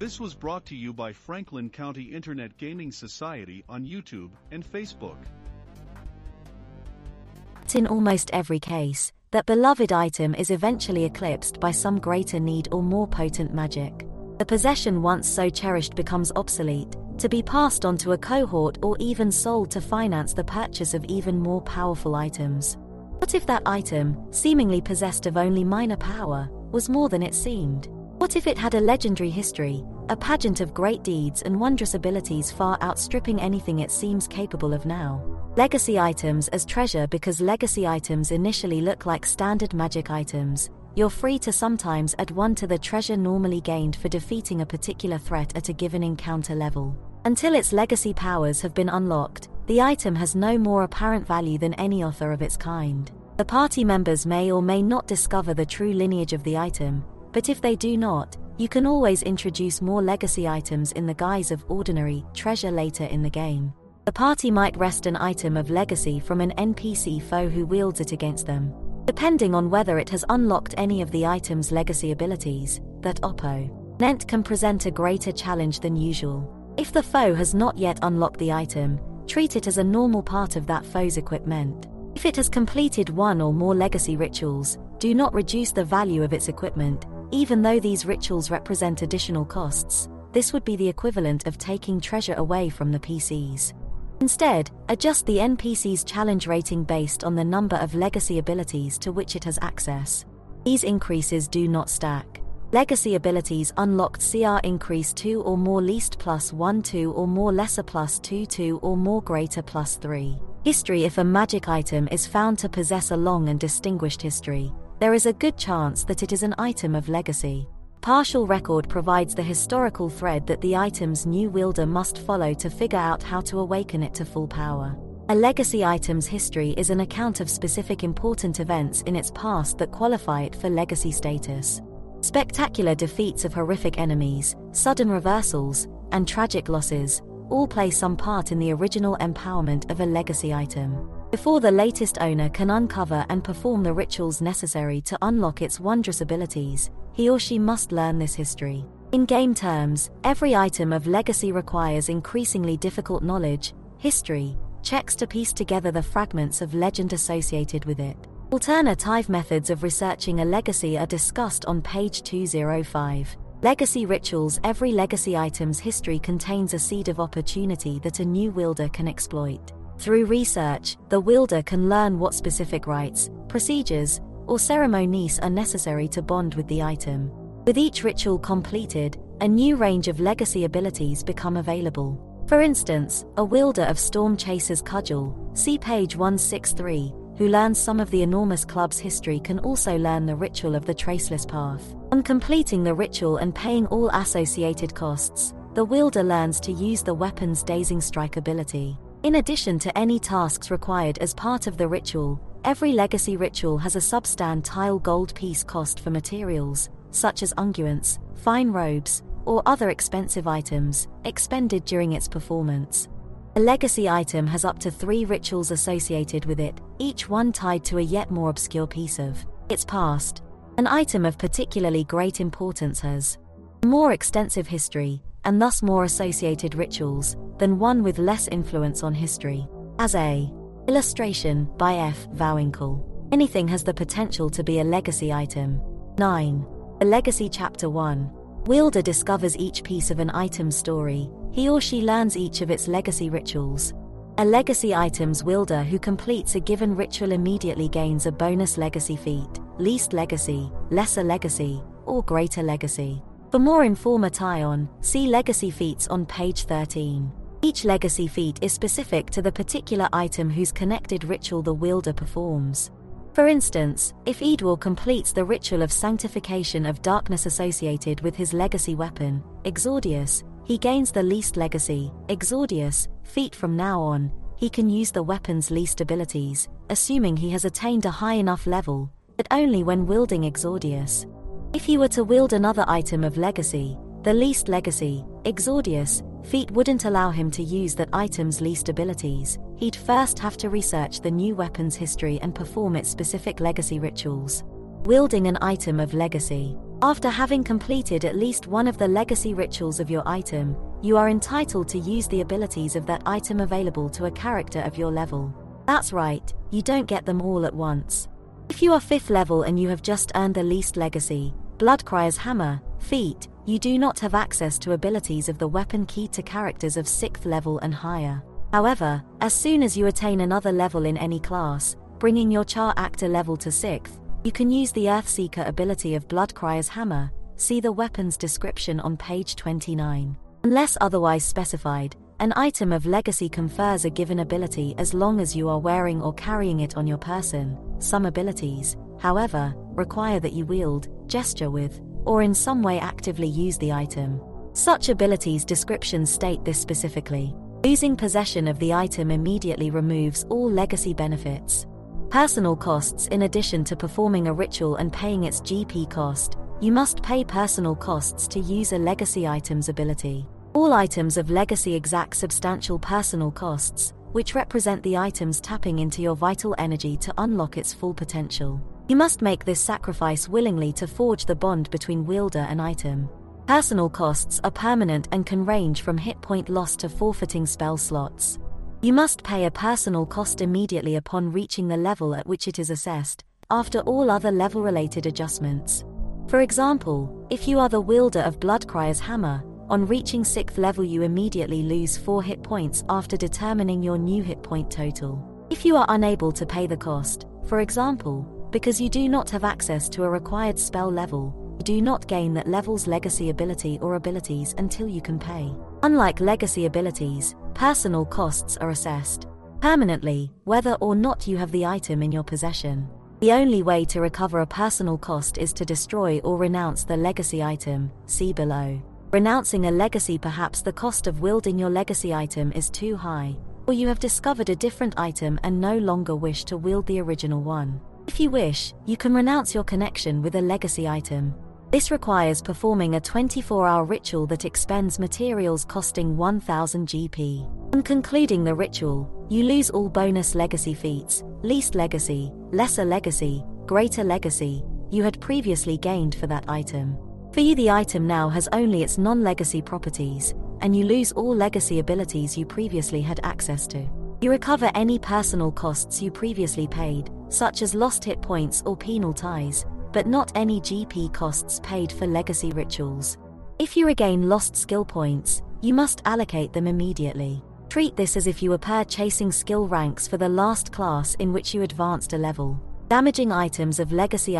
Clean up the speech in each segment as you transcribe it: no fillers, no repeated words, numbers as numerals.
This was brought to you by Franklin County Internet Gaming Society on YouTube and Facebook. In almost every case, that beloved item is eventually eclipsed by some greater need or more potent magic. The possession once so cherished becomes obsolete, to be passed on to a cohort or even sold to finance the purchase of even more powerful items. What if that item, seemingly possessed of only minor power, was more than it seemed? What if it had a legendary history, a pageant of great deeds and wondrous abilities far outstripping anything it seems capable of now? Legacy items as treasure. Because legacy items initially look like standard magic items, you're free to sometimes add one to the treasure normally gained for defeating a particular threat at a given encounter level. Until its legacy powers have been unlocked, the item has no more apparent value than any other of its kind. The party members may or may not discover the true lineage of the item, but if they do not, you can always introduce more legacy items in the guise of ordinary treasure later in the game. The party might wrest an item of legacy from an NPC foe who wields it against them, depending on whether it has unlocked any of the item's legacy abilities. That opponent can present a greater challenge than usual. If the foe has not yet unlocked the item, treat it as a normal part of that foe's equipment. If it has completed one or more legacy rituals, do not reduce the value of its equipment, even though these rituals represent additional costs. This would be the equivalent of taking treasure away from the PCs. Instead, adjust the NPC's challenge rating based on the number of legacy abilities to which it has access. These increases do not stack. Legacy abilities unlocked CR increase 2 or more, least +1, 2 or more, lesser +2, 2 or more, greater +3. History. If a magic item is found to possess a long and distinguished history, there is a good chance that it is an item of legacy. Partial record provides the historical thread that the item's new wielder must follow to figure out how to awaken it to full power. A legacy item's history is an account of specific important events in its past that qualify it for legacy status. Spectacular defeats of horrific enemies, sudden reversals, and tragic losses all play some part in the original empowerment of a legacy item, before the latest owner can uncover and perform the rituals necessary to unlock its wondrous abilities. He or she must learn this history. In game terms, every item of legacy requires increasingly difficult knowledge, history, checks to piece together the fragments of legend associated with it. Alternative methods of researching a legacy are discussed on page 205. Legacy rituals. Every legacy item's history contains a seed of opportunity that a new wielder can exploit. Through research, the wielder can learn what specific rites, procedures, or ceremonies are necessary to bond with the item. With each ritual completed, a new range of legacy abilities become available. For instance, a wielder of Storm Chaser's Cudgel, see page 163, who learns some of the enormous club's history can also learn the ritual of the Traceless Path. On completing the ritual and paying all associated costs, the wielder learns to use the weapon's Dazing Strike ability. In addition to any tasks required as part of the ritual, every legacy ritual has a substantile gold piece cost for materials, such as unguents, fine robes, or other expensive items, expended during its performance. A legacy item has up to 3 rituals associated with it, each one tied to a yet more obscure piece of its past. An item of particularly great importance has more extensive history, and thus more associated rituals, than one with less influence on history. As a illustration by F. Vowinkle. Anything has the potential to be a legacy item. 9. The Legacy. Chapter 1. Wielder discovers each piece of an item's story. He or she learns each of its legacy rituals. A legacy item's wielder who completes a given ritual immediately gains a bonus legacy feat, least legacy, lesser legacy, or greater legacy. For more information, see Legacy Feats on page 13. Each legacy feat is specific to the particular item whose connected ritual the wielder performs. For instance, if Edward completes the ritual of sanctification of darkness associated with his legacy weapon, Exordius, he gains the least legacy, Exordius, feat. From now on, he can use the weapon's least abilities, assuming he has attained a high enough level, but only when wielding Exordius. If he were to wield another item of legacy, the least legacy, Exordius, feat wouldn't allow him to use that item's least abilities. He'd first have to research the new weapon's history and perform its specific legacy rituals. Wielding an item of legacy. After having completed at least one of the legacy rituals of your item, you are entitled to use the abilities of that item available to a character of your level. That's right, you don't get them all at once. If you are 5th level and you have just earned the least legacy, Bloodcrier's Hammer, feat, you do not have access to abilities of the weapon key to characters of 6th level and higher. However, as soon as you attain another level in any class, bringing your char actor level to 6th, you can use the Earthseeker ability of Bloodcrier's Hammer, see the weapon's description on page 29. Unless otherwise specified, an item of legacy confers a given ability as long as you are wearing or carrying it on your person. Some abilities, however, require that you wield, gesture with, or in some way actively use the item. Such abilities' descriptions state this specifically. Losing possession of the item immediately removes all legacy benefits. Personal costs. In addition to performing a ritual and paying its GP cost, you must pay personal costs to use a legacy item's ability. All items of legacy exact substantial personal costs, which represent the item's tapping into your vital energy to unlock its full potential. You must make this sacrifice willingly to forge the bond between wielder and item. Personal costs are permanent and can range from hit point loss to forfeiting spell slots. You must pay a personal cost immediately upon reaching the level at which it is assessed, after all other level-related adjustments. For example, if you are the wielder of Bloodcrier's Hammer, on reaching 6th level you immediately lose 4 hit points after determining your new hit point total. If you are unable to pay the cost, for example, because you do not have access to a required spell level, you do not gain that level's legacy ability or abilities until you can pay. Unlike legacy abilities, personal costs are assessed permanently, whether or not you have the item in your possession. The only way to recover a personal cost is to destroy or renounce the legacy item, see below. Renouncing a legacy. Perhaps the cost of wielding your legacy item is too high, or you have discovered a different item and no longer wish to wield the original one. If you wish, you can renounce your connection with a legacy item. This requires performing a 24-hour ritual that expends materials costing 1000 GP. On concluding the ritual, you lose all bonus legacy feats, least legacy, lesser legacy, greater legacy, you had previously gained for that item. For you, the item now has only its non-legacy properties, and you lose all legacy abilities you previously had access to. You recover any personal costs you previously paid, such as lost hit points or penal ties, but not any GP costs paid for legacy rituals. If you regain lost skill points, you must allocate them immediately. Treat this as if you were purchasing skill ranks for the last class in which you advanced a level. Damaging. Items of legacy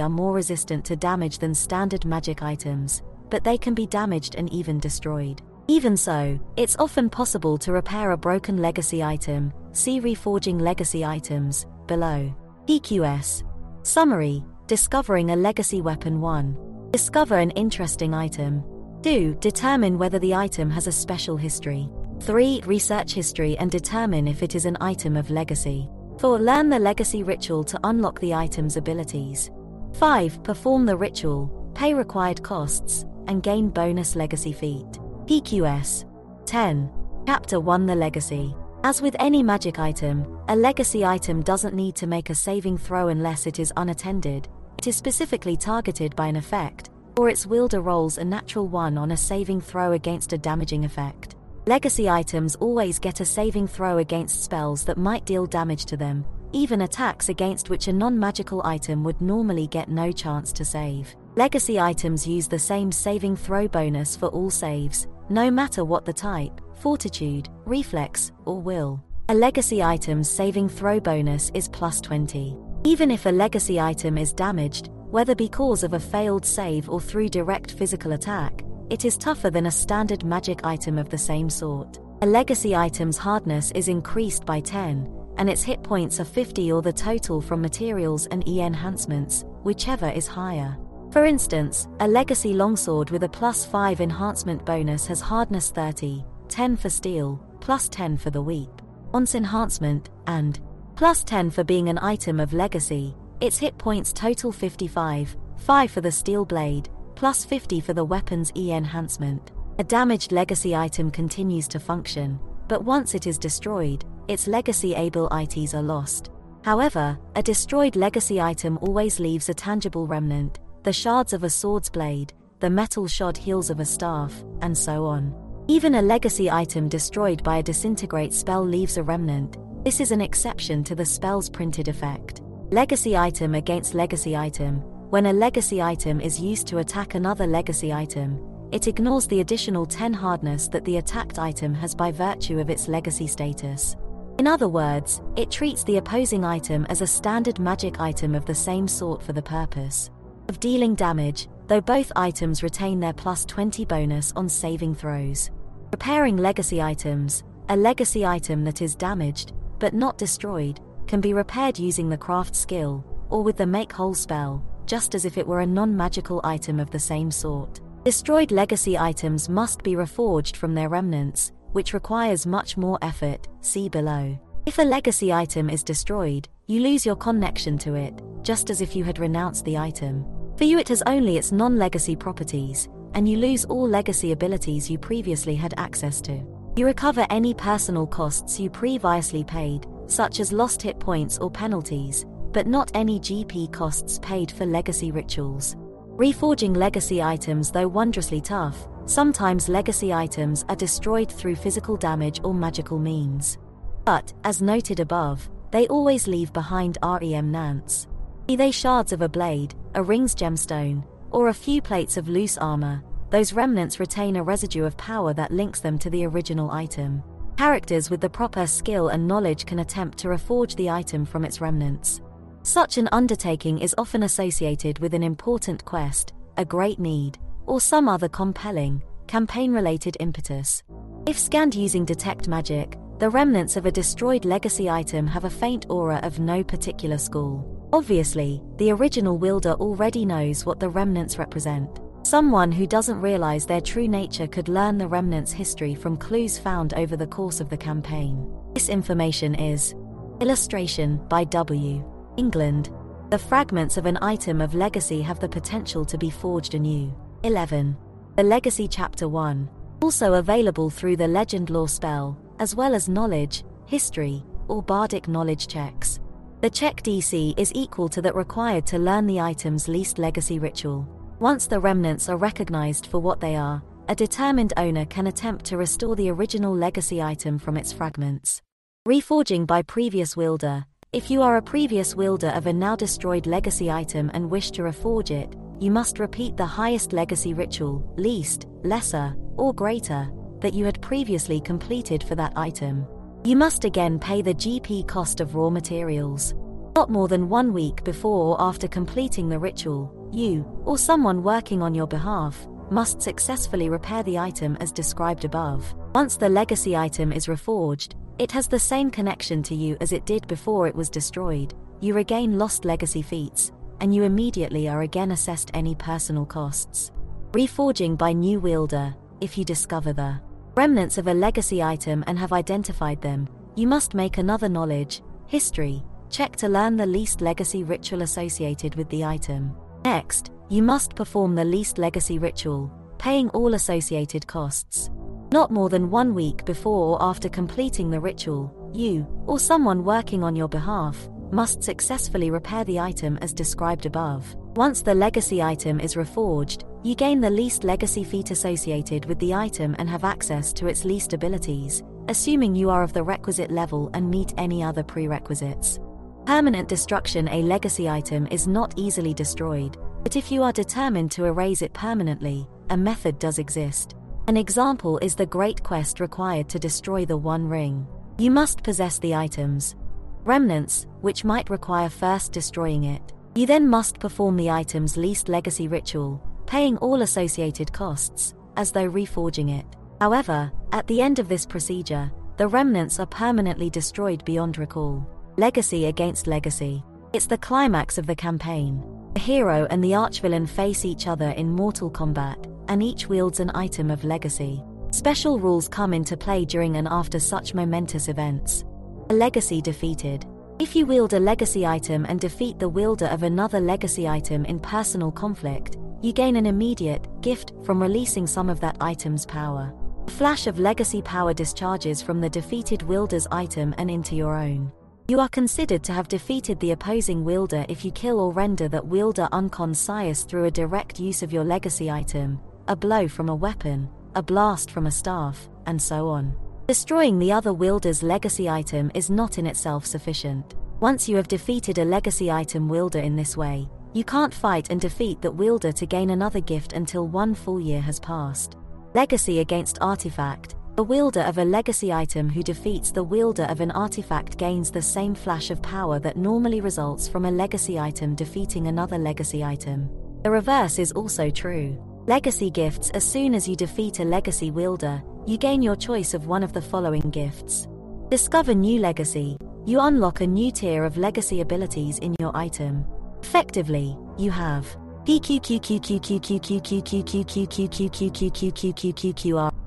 are more resistant to damage than standard magic items, but they can be damaged and even destroyed. Even so, it's often possible to repair a broken legacy item, see Reforging Legacy Items, below. PQS. Summary: Discovering a legacy weapon. 1. Discover an interesting item. 2. Determine whether the item has a special history. 3. Research history and determine if it is an item of legacy. 4. Learn the legacy ritual to unlock the item's abilities. 5. Perform the ritual, pay required costs, and gain bonus legacy feat. PQS. 10. Chapter 1: The Legacy. As with any magic item, a legacy item doesn't need to make a saving throw unless it is unattended, it is specifically targeted by an effect, or its wielder rolls a natural 1 on a saving throw against a damaging effect. Legacy items always get a saving throw against spells that might deal damage to them, even attacks against which a non-magical item would normally get no chance to save. Legacy items use the same saving throw bonus for all saves, no matter what the type. Fortitude, reflex, or will. A legacy item's saving throw bonus is +20. Even if a legacy item is damaged, whether because of a failed save or through direct physical attack, it is tougher than a standard magic item of the same sort. A legacy item's hardness is increased by 10, and its hit points are 50 or the total from materials and enhancements, whichever is higher. For instance, a legacy longsword with a +5 enhancement bonus has hardness 30, 10 for steel, +10 for the weep. On its enhancement, and +10 for being an item of legacy, its hit points total 55, 5 for the steel blade, +50 for the weapon's enhancement. A damaged legacy item continues to function, but once it is destroyed, its legacy abilities are lost. However, a destroyed legacy item always leaves a tangible remnant, the shards of a sword's blade, the metal shod heels of a staff, and so on. Even a legacy item destroyed by a disintegrate spell leaves a remnant. This is an exception to the spell's printed effect. Legacy item against legacy item. When a legacy item is used to attack another legacy item, it ignores the additional 10 hardness that the attacked item has by virtue of its legacy status. In other words, it treats the opposing item as a standard magic item of the same sort for the purpose of dealing damage, though both items retain their plus 20 bonus on saving throws. Repairing legacy items. A legacy item that is damaged, but not destroyed, can be repaired using the craft skill, or with the make whole spell, just as if it were a non-magical item of the same sort. Destroyed legacy items must be reforged from their remnants, which requires much more effort, see below. If a legacy item is destroyed, you lose your connection to it, just as if you had renounced the item. For you it has only its non-legacy properties, and you lose all legacy abilities you previously had access to. You recover any personal costs you previously paid, such as lost hit points or penalties, but not any GP costs paid for legacy rituals. Reforging legacy items, though wondrously tough, sometimes legacy items are destroyed through physical damage or magical means. But, as noted above, they always leave behind remnants. Be they shards of a blade, a ring's gemstone, or a few plates of loose armor, those remnants retain a residue of power that links them to the original item. Characters with the proper skill and knowledge can attempt to reforge the item from its remnants. Such an undertaking is often associated with an important quest, a great need, or some other compelling, campaign-related impetus. If scanned using Detect Magic, the remnants of a destroyed legacy item have a faint aura of no particular school. Obviously, the original wielder already knows what the remnants represent. Someone who doesn't realize their true nature could learn the remnants' history from clues found over the course of the campaign. This information is illustration by W. England. The fragments of an item of legacy have the potential to be forged anew. 11. The Legacy Chapter 1. Also available through the Legend Lore spell, as well as knowledge, history, or bardic knowledge checks. The check DC is equal to that required to learn the item's least legacy ritual. Once the remnants are recognized for what they are, a determined owner can attempt to restore the original legacy item from its fragments. Reforging by previous wielder. If you are a previous wielder of a now destroyed legacy item and wish to reforge it, you must repeat the highest legacy ritual, least, lesser, or greater, that you had previously completed for that item. You must again pay the GP cost of raw materials. Not more than 1 week before or after completing the ritual, you, or someone working on your behalf, must successfully repair the item as described above. Once the legacy item is reforged, it has the same connection to you as it did before it was destroyed. You regain lost legacy feats, and you immediately are again assessed any personal costs. Reforging by new wielder. If you discover the remnants of a legacy item and have identified them, you must make another knowledge, history, check to learn the least legacy ritual associated with the item. Next, you must perform the least legacy ritual, paying all associated costs. Not more than 1 week before or after completing the ritual, you, or someone working on your behalf, must successfully repair the item as described above. Once the legacy item is reforged, you gain the least legacy feat associated with the item and have access to its least abilities, assuming you are of the requisite level and meet any other prerequisites. Permanent destruction. A legacy item is not easily destroyed, but if you are determined to erase it permanently, a method does exist. An example is the great quest required to destroy the One Ring. You must possess the item's remnants, which might require first destroying it. You then must perform the item's least legacy ritual, paying all associated costs, as though reforging it. However, at the end of this procedure, the remnants are permanently destroyed beyond recall. Legacy against legacy. It's the climax of the campaign. The hero and the archvillain face each other in mortal combat, and each wields an item of legacy. Special rules come into play during and after such momentous events. A legacy defeated. If you wield a legacy item and defeat the wielder of another legacy item in personal conflict, you gain an immediate gift from releasing some of that item's power. A flash of legacy power discharges from the defeated wielder's item and into your own. You are considered to have defeated the opposing wielder if you kill or render that wielder unconscious through a direct use of your legacy item, a blow from a weapon, a blast from a staff, and so on. Destroying the other wielder's legacy item is not in itself sufficient. Once you have defeated a legacy item wielder in this way, you can't fight and defeat that wielder to gain another gift until one full year has passed. Legacy against artifact. The wielder of a legacy item who defeats the wielder of an artifact gains the same flash of power that normally results from a legacy item defeating another legacy item. The reverse is also true. Legacy gifts. As soon as you defeat a legacy wielder, you gain your choice of one of the following gifts. Discover new legacy. You unlock a new tier of legacy abilities in your item. Effectively, you have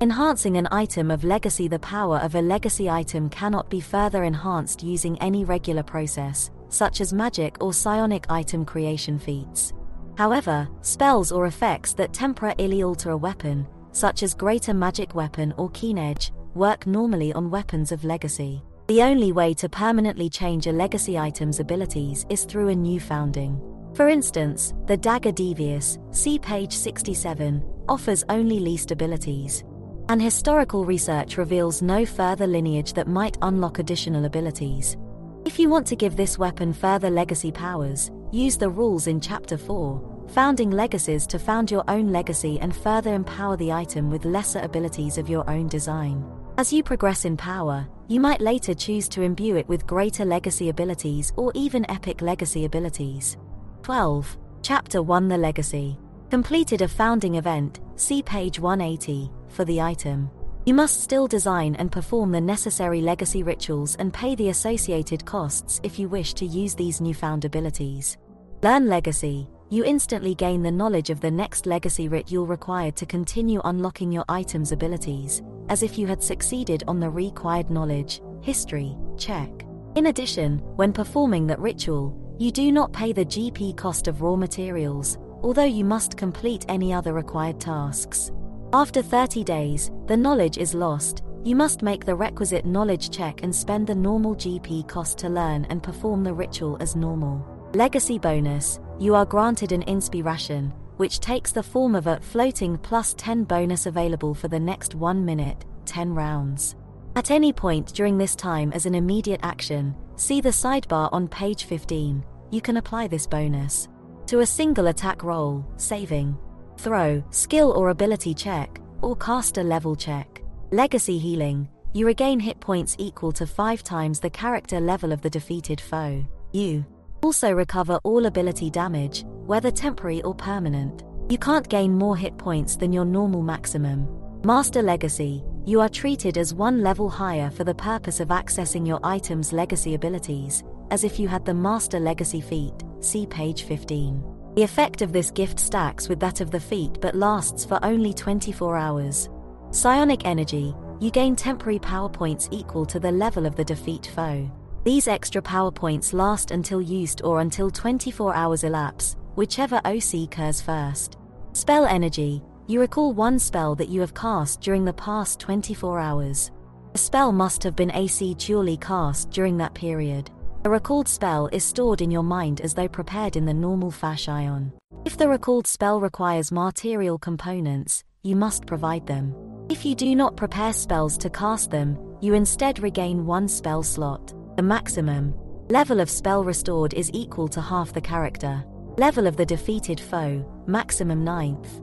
enhancing an item of legacy. The power of a legacy item cannot be further enhanced using any regular process, such as magic or psionic item creation feats. However, spells or effects that temporarily alter a weapon, such as greater magic weapon or keen edge, work normally on weapons of legacy. The only way to permanently change a legacy item's abilities is through a new founding. For instance, the Dagger Devious, see page 67, offers only least abilities. And historical research reveals no further lineage that might unlock additional abilities. If you want to give this weapon further legacy powers, use the rules in Chapter 4, Founding Legacies, to found your own legacy and further empower the item with lesser abilities of your own design. As you progress in power, you might later choose to imbue it with greater legacy abilities or even epic legacy abilities. 12. Chapter 1. The Legacy. Completed a founding event, see page 180, for the item. You must still design and perform the necessary legacy rituals and pay the associated costs if you wish to use these newfound abilities. Learn Legacy. You instantly gain the knowledge of the next legacy ritual required to continue unlocking your item's abilities, as if you had succeeded on the required knowledge, history, check. In addition, when performing that ritual, you do not pay the GP cost of raw materials, although you must complete any other required tasks. After 30 days, the knowledge is lost. You must make the requisite knowledge check and spend the normal GP cost to learn and perform the ritual as normal. Legacy bonus. You are granted an inspiration, which takes the form of a floating plus 10 bonus available for the next 1 minute, 10 rounds. At any point during this time as an immediate action, see the sidebar on page 15, you can apply this bonus to a single attack roll, saving, throw, skill or ability check, or caster level check. Legacy healing. You regain hit points equal to 5 times the character level of the defeated foe. You also recover all ability damage, whether temporary or permanent. You can't gain more hit points than your normal maximum. Master Legacy. You are treated as one level higher for the purpose of accessing your item's legacy abilities, as if you had the Master Legacy feat, see page 15. The effect of this gift stacks with that of the feat but lasts for only 24 hours. Psionic Energy. You gain temporary power points equal to the level of the defeat foe. These extra power points last until used or until 24 hours elapse, whichever OC occurs first. Spell Energy. You recall one spell that you have cast during the past 24 hours. A spell must have been actually cast during that period. A recalled spell is stored in your mind as though prepared in the normal fashion. If the recalled spell requires material components, you must provide them. If you do not prepare spells to cast them, you instead regain 1 spell slot. The maximum level of spell restored is equal to half the character level of the defeated foe, maximum 9th.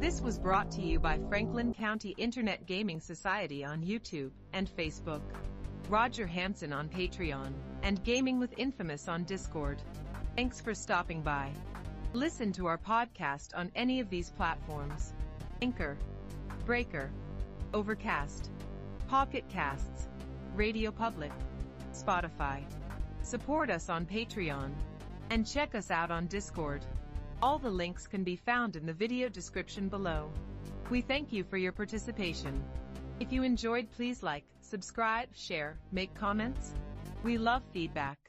This was brought to you by Franklin County Internet Gaming Society on YouTube and Facebook, Roger Hansen on Patreon, and Gaming with Infamous on Discord. Thanks for stopping by. Listen to our podcast on any of these platforms: Anchor, Breaker, Overcast, Pocket Casts, Radio Public, Spotify. Support us on Patreon, and check us out on Discord. All the links can be found in the video description below. We thank you for your participation. If you enjoyed, please like, subscribe, share, make comments. We love feedback.